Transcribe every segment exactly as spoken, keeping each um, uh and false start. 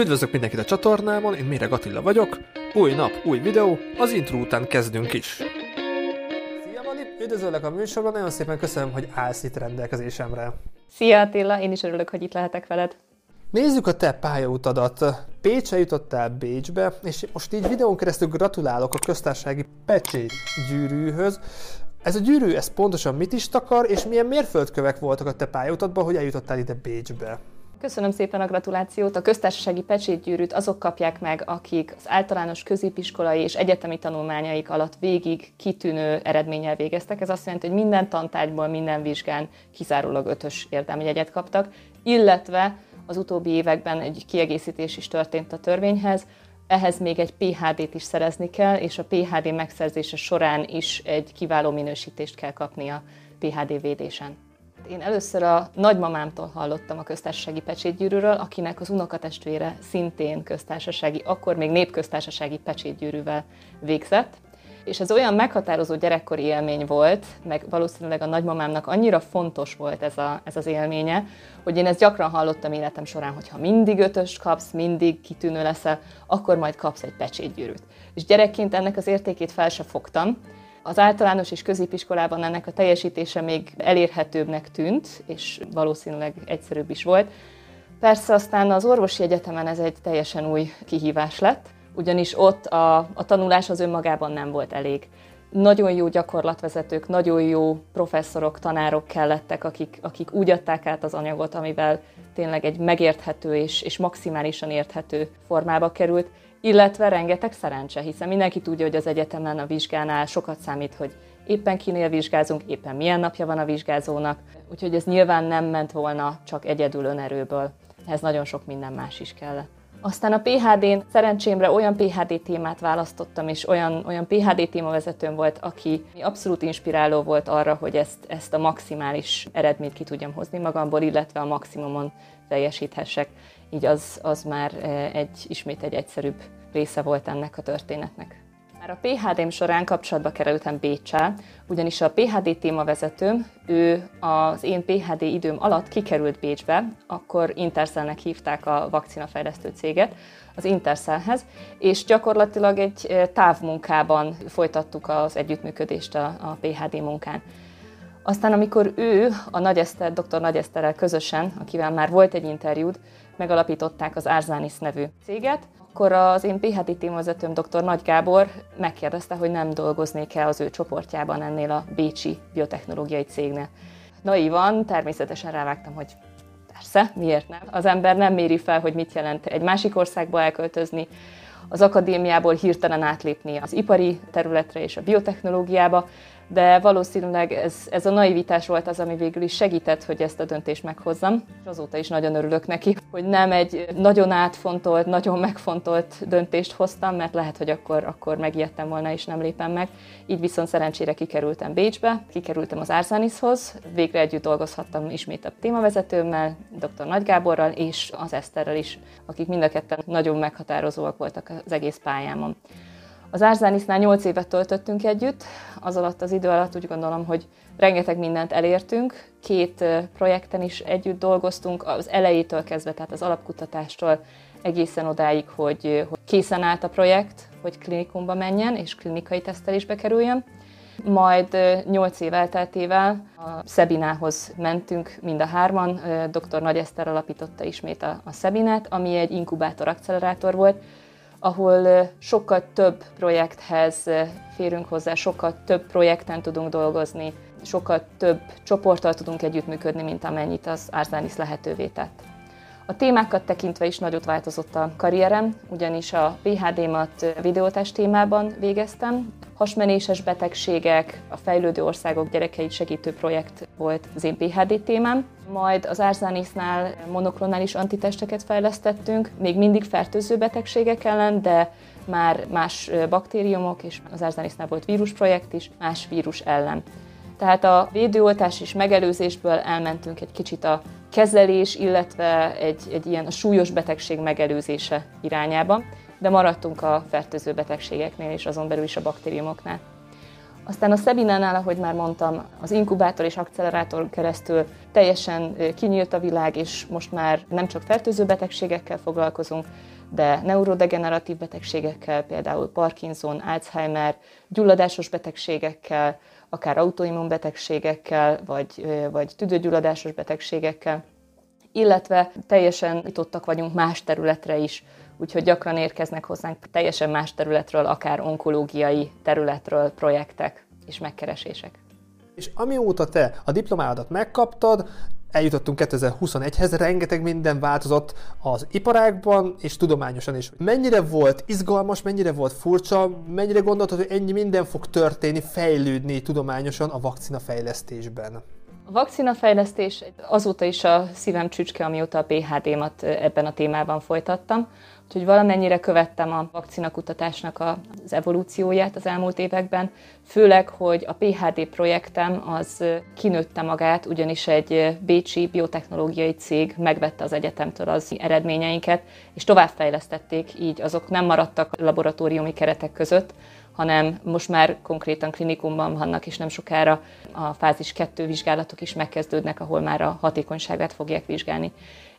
Üdvözlök mindenkit a csatornámon, én Mirek Attila vagyok. Új nap, új videó, az intro után kezdünk is. Szia Vadi, üdvözöllek a műsorban, nagyon szépen köszönöm, hogy állsz itt rendelkezésemre. Szia Attila, én is örülök, hogy itt lehetek veled. Nézzük a te pályautadat. Pécsre jutottál Bécsbe, és most így videón keresztül gratulálok a köztársasági pecsét gyűrűhöz. Ez a gyűrű, ez pontosan mit is takar, és milyen mérföldkövek voltak a te pályautadban, hogy eljutottál ide Bécsbe? Köszönöm szépen a gratulációt! A köztársasági pecsétgyűrűt azok kapják meg, akik az általános középiskolai és egyetemi tanulmányaik alatt végig kitűnő eredménnyel végeztek. Ez azt jelenti, hogy minden tantárgyból, minden vizsgán kizárólag ötös érdemjegyet kaptak, illetve az utóbbi években egy kiegészítés is történt a törvényhez. Ehhez még egy pé há dét is szerezni kell, és a pé há dé megszerzése során is egy kiváló minősítést kell kapni a pé há dé védésen. Én először a nagymamámtól hallottam a köztársasági pecsétgyűrűről, akinek az unokatestvére szintén köztársasági, akkor még népköztársasági pecsétgyűrűvel végzett. És ez olyan meghatározó gyerekkori élmény volt, meg valószínűleg a nagymamámnak annyira fontos volt ez, a, ez az élménye, hogy én ezt gyakran hallottam életem során, hogy ha mindig ötös kapsz, mindig kitűnő leszel, akkor majd kapsz egy pecsétgyűrűt. És gyerekként ennek az értékét fel se fogtam. Az általános és középiskolában ennek a teljesítése még elérhetőbbnek tűnt, és valószínűleg egyszerűbb is volt. Persze aztán az orvosi egyetemen ez egy teljesen új kihívás lett, ugyanis ott a, a tanulás az önmagában nem volt elég. Nagyon jó gyakorlatvezetők, nagyon jó professzorok, tanárok kellettek, akik, akik úgy adták át az anyagot, amivel tényleg egy megérthető és, és maximálisan érthető formába került, illetve rengeteg szerencse, hiszen mindenki tudja, hogy az egyetemen a vizsgánál sokat számít, hogy éppen kinél vizsgázunk, éppen milyen napja van a vizsgázónak, úgyhogy ez nyilván nem ment volna csak egyedül önerőből. Ehhez nagyon sok minden más is kellett. Aztán a pé há dén szerencsémre olyan pé há dé témát választottam, és olyan, olyan pé há dé témavezetőm volt, aki abszolút inspiráló volt arra, hogy ezt, ezt a maximális eredményt ki tudjam hozni magamból, illetve a maximumon teljesíthessek. Így az, az már egy, ismét egy egyszerűbb része volt ennek a történetnek. Már a pé há dém során kapcsolatba kerültem Béccsel, ugyanis a pé há dé témavezetőm, ő az én pé há dé időm alatt kikerült Bécsbe, akkor Intercelnek hívták a vakcinafejlesztő céget, az Intercelhez, és gyakorlatilag egy távmunkában folytattuk az együttműködést a, a pé há dé munkán. Aztán amikor ő, a Nagy Eszter, dr. Nagy Eszterrel közösen, akivel már volt egy interjúd, megalapították az Arsanis nevű céget, akkor az én pé há dé témavezetőm dr. Nagy Gábor megkérdezte, hogy nem dolgoznék el az ő csoportjában ennél a bécsi biotechnológiai cégnél. Naivan, természetesen rávágtam, hogy persze, miért nem? Az ember nem méri fel, hogy mit jelent egy másik országba elköltözni, az akadémiából hirtelen átlépni az ipari területre és a biotechnológiába, de valószínűleg ez, ez a naivitás volt az, ami végül is segített, hogy ezt a döntést meghozzam. És azóta is nagyon örülök neki, hogy nem egy nagyon átfontolt, nagyon megfontolt döntést hoztam, mert lehet, hogy akkor, akkor megijedtem volna és nem lépem meg. Így viszont szerencsére kikerültem Bécsbe, kikerültem az Arsanishoz, végre együtt dolgozhattam ismét a témavezetőmmel, dr. Nagy Gáborral és az Eszterrel is, akik mind a ketten nagyon meghatározóak voltak az egész pályámon. Az Arsanisnál nyolc évet töltöttünk együtt, az alatt az idő alatt úgy gondolom, hogy rengeteg mindent elértünk, két projekten is együtt dolgoztunk, az elejétől kezdve, tehát az alapkutatástól egészen odáig, hogy készen állt a projekt, hogy klinikumba menjen és klinikai tesztelésbe kerüljön. Majd nyolc év elteltével a CEBINához mentünk mind a hárman, dr. Nagy Eszter alapította ismét a CEBINát, ami egy inkubátor-akcelerátor volt, ahol sokkal több projekthez férünk hozzá, sokkal több projekten tudunk dolgozni, sokkal több csoporttal tudunk együttműködni, mint amennyit az Arsanis lehetővé tett. A témákat tekintve is nagyot változott a karrierem, ugyanis a pé há démat videótás témában végeztem. Hasmenéses betegségek, a fejlődő országok gyerekeit segítő projekt volt az én pé há dé témám. Majd az Arsanisnál monoklonális antitesteket fejlesztettünk, még mindig fertőző betegségek ellen, de már más baktériumok, és az Arsanisnál volt vírusprojekt is, más vírus ellen. Tehát a védőoltás és megelőzésből elmentünk egy kicsit a kezelés, illetve egy, egy ilyen a súlyos betegség megelőzése irányába, de maradtunk a fertőző betegségeknél és azon belül is a baktériumoknál. Aztán a CEBINA-nál, ahogy már mondtam, az inkubátor és accelerátor keresztül teljesen kinyílt a világ, és most már nem csak fertőző betegségekkel foglalkozunk, de neurodegeneratív betegségekkel, például Parkinson, Alzheimer, gyulladásos betegségekkel, akár autoimmunbetegségekkel, vagy, vagy tüdőgyulladásos betegségekkel, illetve teljesen nyitottak vagyunk más területre is, úgyhogy gyakran érkeznek hozzánk teljesen más területről, akár onkológiai területről projektek és megkeresések. És amióta te a diplomádat megkaptad, eljutottunk kétezer-huszonegyhez, rengeteg minden változott az iparágban és tudományosan is. Mennyire volt izgalmas, mennyire volt furcsa, mennyire gondoltad, hogy ennyi minden fog történni, fejlődni tudományosan a vakcina fejlesztésben? A vakcinafejlesztés azóta is a szívem csücske, amióta a pé há dé-mat ebben a témában folytattam. Úgyhogy valamennyire követtem a vakcinakutatásnak az evolúcióját az elmúlt években, főleg, hogy a pé há dé projektem az kinőtte magát, ugyanis egy bécsi biotechnológiai cég megvette az egyetemtől az eredményeinket, és továbbfejlesztették, így azok nem maradtak laboratóriumi keretek között, hanem most már konkrétan klinikumban vannak, és nem sokára a fázis kettő vizsgálatok is megkezdődnek, ahol már a hatékonyságát fogják vizsgálni.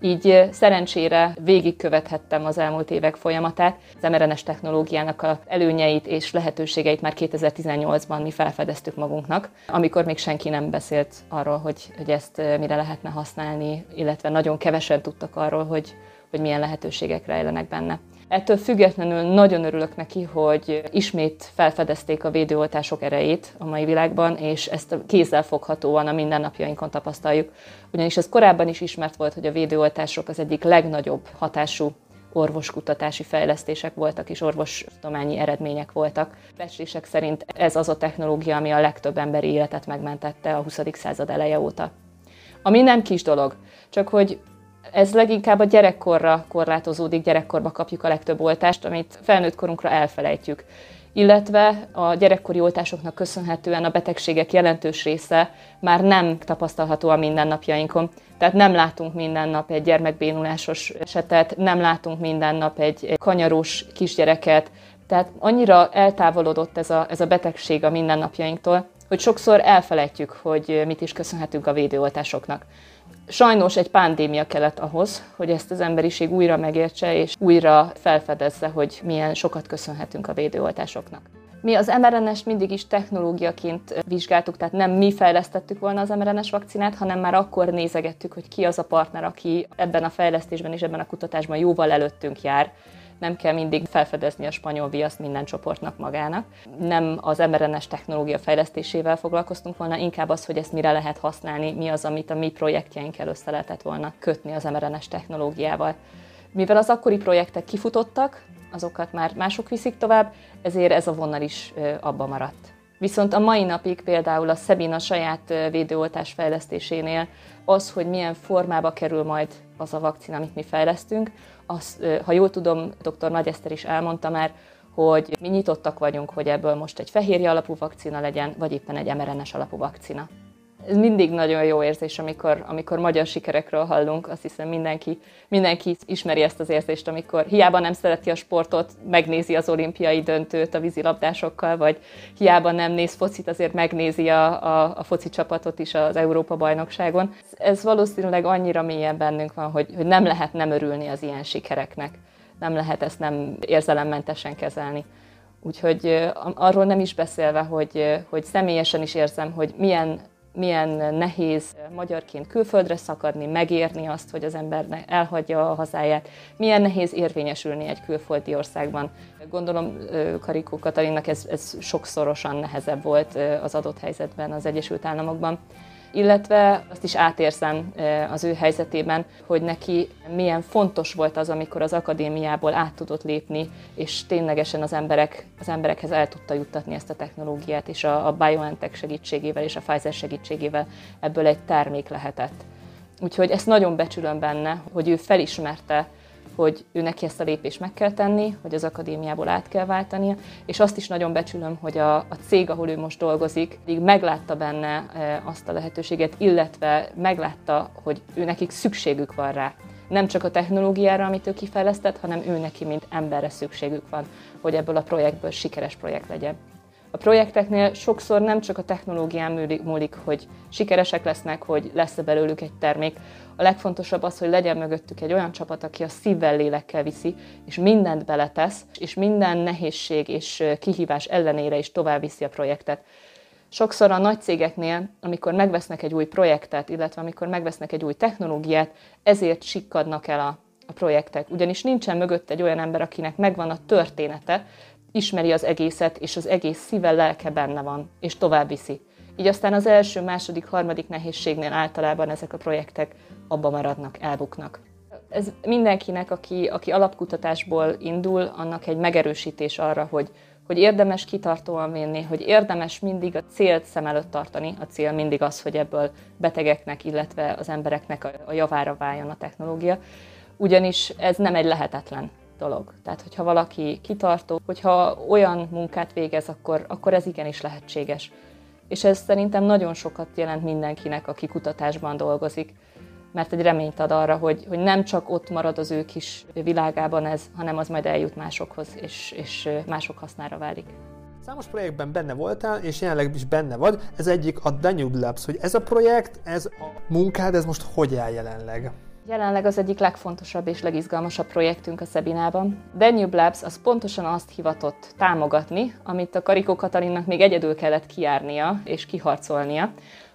Így szerencsére végigkövethettem az elmúlt évek folyamatát. Az em er en á-s technológiának az előnyeit és lehetőségeit már kétezer-tizennyolcban mi felfedeztük magunknak, amikor még senki nem beszélt arról, hogy, hogy ezt mire lehetne használni, illetve nagyon kevesen tudtak arról, hogy, hogy milyen lehetőségek rejlenek benne. Ettől függetlenül nagyon örülök neki, hogy ismét felfedezték a védőoltások erejét a mai világban, és ezt kézzelfoghatóan a mindennapjainkon tapasztaljuk. Ugyanis ez korábban is ismert volt, hogy a védőoltások az egyik legnagyobb hatású orvoskutatási fejlesztések voltak, és orvostudományi eredmények voltak. Becslések szerint ez az a technológia, ami a legtöbb emberi életet megmentette a huszadik század eleje óta. Ami nem kis dolog, csak hogy ez leginkább a gyerekkorra korlátozódik, gyerekkorba kapjuk a legtöbb oltást, amit felnőtt korunkra elfelejtjük. Illetve a gyerekkori oltásoknak köszönhetően a betegségek jelentős része már nem tapasztalható a mindennapjainkon. Tehát nem látunk minden nap egy gyermekbénulásos esetet, nem látunk minden nap egy kanyarós kisgyereket. Tehát annyira eltávolodott ez a, ez a betegség a mindennapjainktól, hogy sokszor elfelejtjük, hogy mit is köszönhetünk a védőoltásoknak. Sajnos egy pandémia kellett ahhoz, hogy ezt az emberiség újra megértse és újra felfedezze, hogy milyen sokat köszönhetünk a védőoltásoknak. Mi az em er en á-t mindig is technológiaként vizsgáltuk, tehát nem mi fejlesztettük volna az em er en á-s vakcinát, hanem már akkor nézegettük, hogy ki az a partner, aki ebben a fejlesztésben és ebben a kutatásban jóval előttünk jár. Nem kell mindig felfedezni a spanyol viaszt minden csoportnak magának. Nem az em er en á-s technológia fejlesztésével foglalkoztunk volna, inkább az, hogy ezt mire lehet használni, mi az, amit a mi projektjeinkkel össze lehetett volna kötni az em er en á-s technológiával. Mivel az akkori projektek kifutottak, azokat már mások viszik tovább, ezért ez a vonal is abba maradt. Viszont a mai napig például a CEBINA saját védőoltás fejlesztésénél az, hogy milyen formába kerül majd az a vakcina, amit mi fejlesztünk, az, ha jól tudom, dr. Nagy Eszter is elmondta már, hogy mi nyitottak vagyunk, hogy ebből most egy fehérje alapú vakcina legyen, vagy éppen egy em er en á-s alapú vakcina. Ez mindig nagyon jó érzés, amikor, amikor magyar sikerekről hallunk, azt hiszem mindenki, mindenki ismeri ezt az érzést, amikor hiába nem szereti a sportot, megnézi az olimpiai döntőt a vízilabdásokkal, vagy hiába nem néz focit, azért megnézi a, a, a foci csapatot is az Európa-bajnokságon. Ez valószínűleg annyira mélyen bennünk van, hogy, hogy nem lehet nem örülni az ilyen sikereknek, nem lehet ezt nem érzelemmentesen kezelni. Úgyhogy arról nem is beszélve, hogy, hogy személyesen is érzem, hogy milyen milyen nehéz magyarként külföldre szakadni, megérni azt, hogy az ember elhagyja a hazáját, milyen nehéz érvényesülni egy külföldi országban. Gondolom Karikó Katalinnak ez, ez sokszorosan nehezebb volt az adott helyzetben az Egyesült Államokban. Illetve azt is átérzem az ő helyzetében, hogy neki milyen fontos volt az, amikor az akadémiából át tudott lépni, és ténylegesen az, emberek, az emberekhez el tudta juttatni ezt a technológiát, és a, a BioNTech segítségével és a Pfizer segítségével ebből egy termék lehetett. Úgyhogy ezt nagyon becsülöm benne, hogy ő felismerte, hogy ő neki ezt a lépést meg kell tenni, hogy az akadémiából át kell váltania, és azt is nagyon becsülöm, hogy a, a cég, ahol ő most dolgozik, így meglátta benne azt a lehetőséget, illetve meglátta, hogy ő nekik szükségük van rá. Nem csak a technológiára, amit ő kifejlesztett, hanem ő neki, mint emberre szükségük van, hogy ebből a projektből sikeres projekt legyen. A A projekteknél sokszor nem csak a technológián múlik, hogy sikeresek lesznek, hogy lesz-e belőlük egy termék. A legfontosabb az, hogy legyen mögöttük egy olyan csapat, aki a szívvel, lélekkel viszi, és mindent beletesz, és minden nehézség és kihívás ellenére is tovább viszi a projektet. Sokszor a nagy cégeknél, amikor megvesznek egy új projektet, illetve amikor megvesznek egy új technológiát, ezért sikkadnak el a, a projektek. Ugyanis nincsen mögött egy olyan ember, akinek megvan a története, ismeri az egészet, és az egész szíve, lelke benne van, és tovább viszi. Így aztán az első, második, harmadik nehézségnél általában ezek a projektek abba maradnak, elbuknak. Ez mindenkinek, aki, aki alapkutatásból indul, annak egy megerősítés arra, hogy, hogy érdemes kitartóan vinni, hogy érdemes mindig a célt szem előtt tartani. A cél mindig az, hogy ebből betegeknek, illetve az embereknek a, a javára váljon a technológia, ugyanis ez nem egy lehetetlen dolog. Tehát, hogyha valaki kitartó, hogyha olyan munkát végez, akkor, akkor ez igenis lehetséges. És ez szerintem nagyon sokat jelent mindenkinek, aki kutatásban dolgozik, mert egy reményt ad arra, hogy, hogy nem csak ott marad az ő kis világában ez, hanem az majd eljut másokhoz, és, és mások hasznára válik. Számos projektben benne voltál, és jelenleg is benne vagy. Ez egyik a Danube Labs, hogy ez a projekt, ez a munkád, ez most hogy áll jelenleg? Jelenleg az egyik legfontosabb és legizgalmasabb projektünk a CEBINában. Danube Labs az pontosan azt hivatott támogatni, amit a Karikó Katalinnak még egyedül kellett kijárnia és kiharcolnia,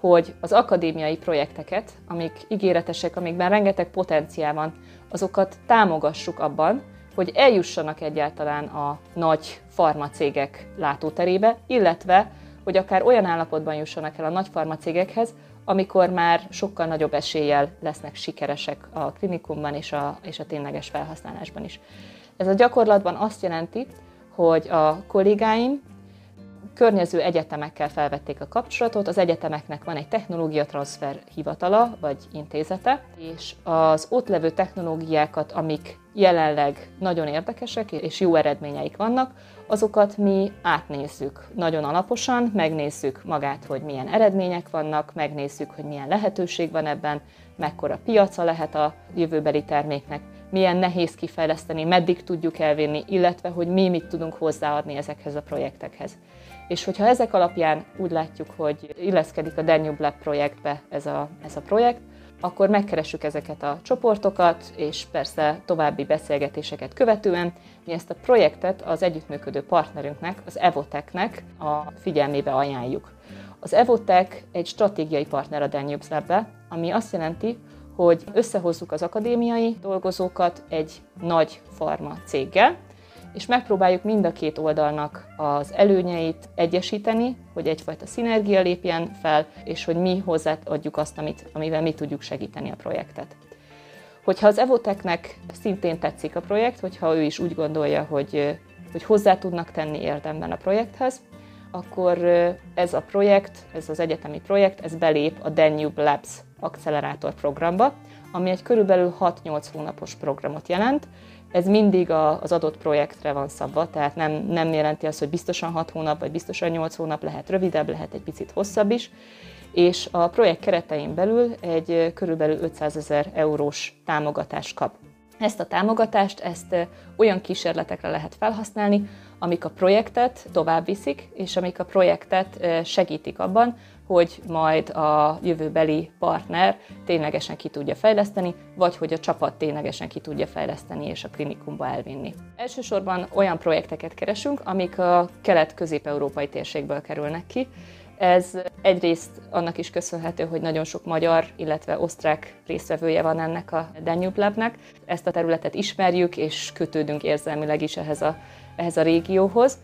hogy az akadémiai projekteket, amik ígéretesek, amikben rengeteg potenciál van, azokat támogassuk abban, hogy eljussanak egyáltalán a nagy farmacégek látóterébe, illetve hogy akár olyan állapotban jussanak el a nagy farmacégekhez, amikor már sokkal nagyobb eséllyel lesznek sikeresek a klinikumban és a, és a tényleges felhasználásban is. Ez a gyakorlatban azt jelenti, hogy a kollégáim környező egyetemekkel felvették a kapcsolatot, az egyetemeknek van egy technológiatranszfer hivatala vagy intézete, és az ott levő technológiákat, amik jelenleg nagyon érdekesek és jó eredményeik vannak, azokat mi átnézzük nagyon alaposan, megnézzük magát, hogy milyen eredmények vannak, megnézzük, hogy milyen lehetőség van ebben, mekkora piaca lehet a jövőbeli terméknek, milyen nehéz kifejleszteni, meddig tudjuk elvinni, illetve hogy mi mit tudunk hozzáadni ezekhez a projektekhez. És hogyha ezek alapján úgy látjuk, hogy illeszkedik a Danube Lab projektbe ez a, ez a projekt, akkor megkeressük ezeket a csoportokat, és persze további beszélgetéseket követően mi ezt a projektet az együttműködő partnerünknek, az Evotecnek a figyelmébe ajánljuk. Az Evotec egy stratégiai partner a Danube Labbe, ami azt jelenti, hogy összehozzuk az akadémiai dolgozókat egy nagy farma céggel, és megpróbáljuk mind a két oldalnak az előnyeit egyesíteni, hogy egyfajta szinergia lépjen fel, és hogy mi hozzáadjuk azt, amit, amivel mi tudjuk segíteni a projektet. Hogyha az Evotecnek szintén tetszik a projekt, hogyha ő is úgy gondolja, hogy, hogy hozzá tudnak tenni érdemben a projekthez, akkor ez a projekt, ez az egyetemi projekt, ez belép a Danube Labs Accelerátor programba, ami egy körülbelül hat-nyolc hónapos programot jelent. Ez mindig az adott projektre van szabva, tehát nem, nem jelenti azt, hogy biztosan hat hónap, vagy biztosan nyolc hónap, lehet rövidebb, lehet egy picit hosszabb is. És a projekt keretein belül egy körülbelül ötszázezer eurós támogatást kap. Ezt a támogatást ezt olyan kísérletekre lehet felhasználni, amik a projektet tovább viszik, és amik a projektet segítik abban, hogy majd a jövőbeli partner ténylegesen ki tudja fejleszteni, vagy hogy a csapat ténylegesen ki tudja fejleszteni és a klinikumba elvinni. Elsősorban olyan projekteket keresünk, amik a kelet-közép-európai térségből kerülnek ki. Ez egyrészt annak is köszönhető, hogy nagyon sok magyar, illetve osztrák résztvevője van ennek a Danube Labnek. Ezt a területet ismerjük, és kötődünk érzelmileg is ehhez a, ehhez a régióhoz.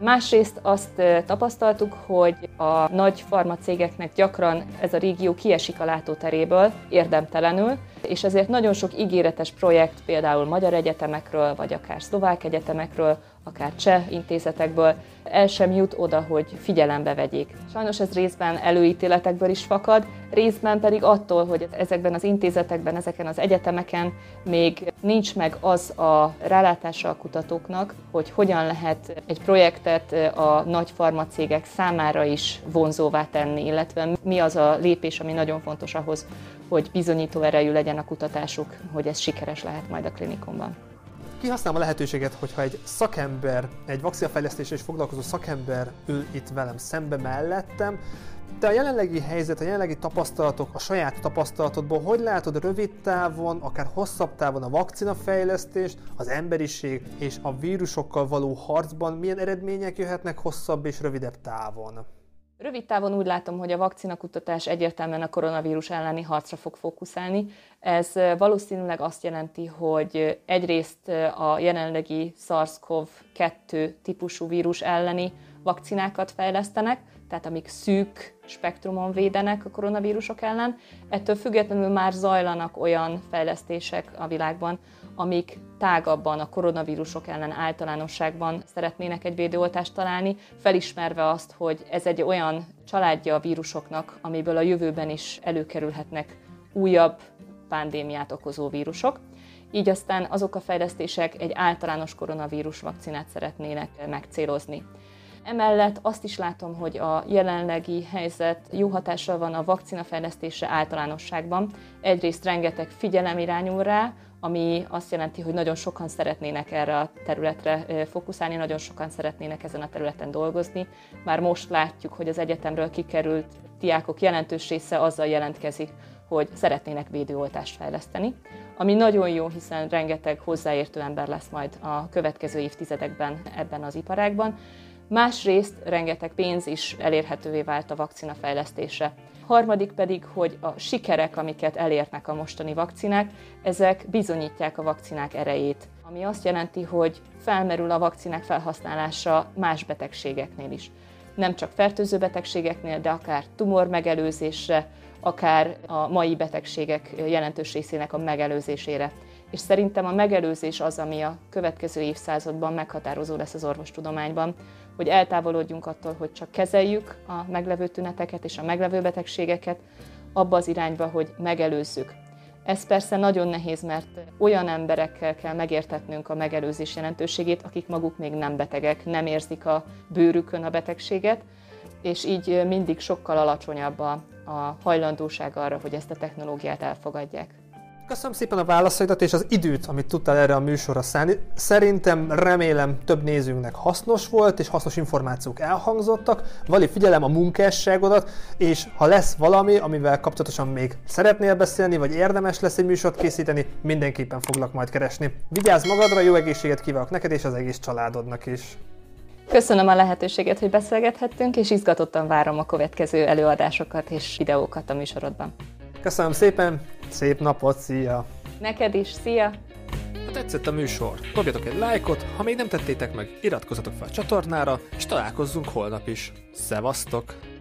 Másrészt azt tapasztaltuk, hogy a nagy farmacégeknek gyakran ez a régió kiesik a látóteréből érdemtelenül, és ezért nagyon sok ígéretes projekt, például magyar egyetemekről, vagy akár szlovák egyetemekről, akár cseh intézetekből el sem jut oda, hogy figyelembe vegyék. Sajnos ez részben előítéletekből is fakad, részben pedig attól, hogy ezekben az intézetekben, ezeken az egyetemeken még nincs meg az a rálátása a kutatóknak, hogy hogyan lehet egy projektet a nagy farmacégek számára is vonzóvá tenni, illetve mi az a lépés, ami nagyon fontos ahhoz, hogy bizonyító erejű legyen a kutatásuk, hogy ez sikeres lehet majd a klinikumban. kihasználom a lehetőséget, hogyha egy szakember, egy vakcinafejlesztéssel is foglalkozó szakember ül itt velem szembe mellettem, de a jelenlegi helyzet, a jelenlegi tapasztalatok, a saját tapasztalatodból hogy látod rövid távon, akár hosszabb távon a vakcinafejlesztést, az emberiség és a vírusokkal való harcban milyen eredmények jöhetnek hosszabb és rövidebb távon? Rövid távon úgy látom, hogy a vakcinakutatás egyértelműen a koronavírus elleni harcra fog fókuszálni. Ez valószínűleg azt jelenti, hogy egyrészt a jelenlegi SARS-CoV kettő típusú vírus elleni vakcinákat fejlesztenek, tehát amik szűk spektrumon védenek a koronavírusok ellen. Ettől függetlenül már zajlanak olyan fejlesztések a világban, amik tágabban a koronavírusok ellen általánosságban szeretnének egy védőoltást találni, felismerve azt, hogy ez egy olyan családja a vírusoknak, amiből a jövőben is előkerülhetnek újabb pandémiát okozó vírusok. Így aztán azok a fejlesztések egy általános koronavírus vakcinát szeretnének megcélozni. Emellett azt is látom, hogy a jelenlegi helyzet jó hatással van a vakcinafejlesztésre általánosságban. Egyrészt rengeteg figyelem irányul rá, ami azt jelenti, hogy nagyon sokan szeretnének erre a területre fókuszálni, nagyon sokan szeretnének ezen a területen dolgozni. Már most látjuk, hogy az egyetemről kikerült diákok jelentős része azzal jelentkezik, hogy szeretnének védőoltást fejleszteni, ami nagyon jó, hiszen rengeteg hozzáértő ember lesz majd a következő évtizedekben ebben az iparágban. Másrészt rengeteg pénz is elérhetővé vált a vakcina fejlesztése. Harmadik pedig, hogy a sikerek, amiket elérnek a mostani vakcinák, ezek bizonyítják a vakcinák erejét. Ami azt jelenti, hogy felmerül a vakcinák felhasználása más betegségeknél is. Nem csak fertőző betegségeknél, de akár tumor megelőzésre, akár a mai betegségek jelentős részének a megelőzésére. És szerintem a megelőzés az, ami a következő évszázadban meghatározó lesz az orvostudományban, hogy eltávolodjunk attól, hogy csak kezeljük a meglevő tüneteket és a meglevő betegségeket, abba az irányba, hogy megelőzzük. Ez persze nagyon nehéz, mert olyan emberekkel kell megértetnünk a megelőzés jelentőségét, akik maguk még nem betegek, nem érzik a bőrükön a betegséget, és így mindig sokkal alacsonyabb a, a hajlandóság arra, hogy ezt a technológiát elfogadják. Köszönöm szépen a válaszaidat és az időt, amit tudtál erre a műsorra szállni. Szerintem, remélem, több nézőnknek hasznos volt, és hasznos információk elhangzottak. Vali, figyelem a munkásságodat, és ha lesz valami, amivel kapcsolatosan még szeretnél beszélni, vagy érdemes lesz egy műsort készíteni, mindenképpen foglak majd keresni. Vigyázz magadra, jó egészséget kívánok neked és az egész családodnak is. Köszönöm a lehetőséget, hogy beszélgethettünk, és izgatottan várom a következő előadásokat és videókat a műsorodban. Köszönöm szépen, szép napot, szia! Neked is, szia! Ha tetszett a műsor, dobjatok egy lájkot, ha még nem tettétek meg, iratkozzatok fel a csatornára, és találkozzunk holnap is. Szevasztok!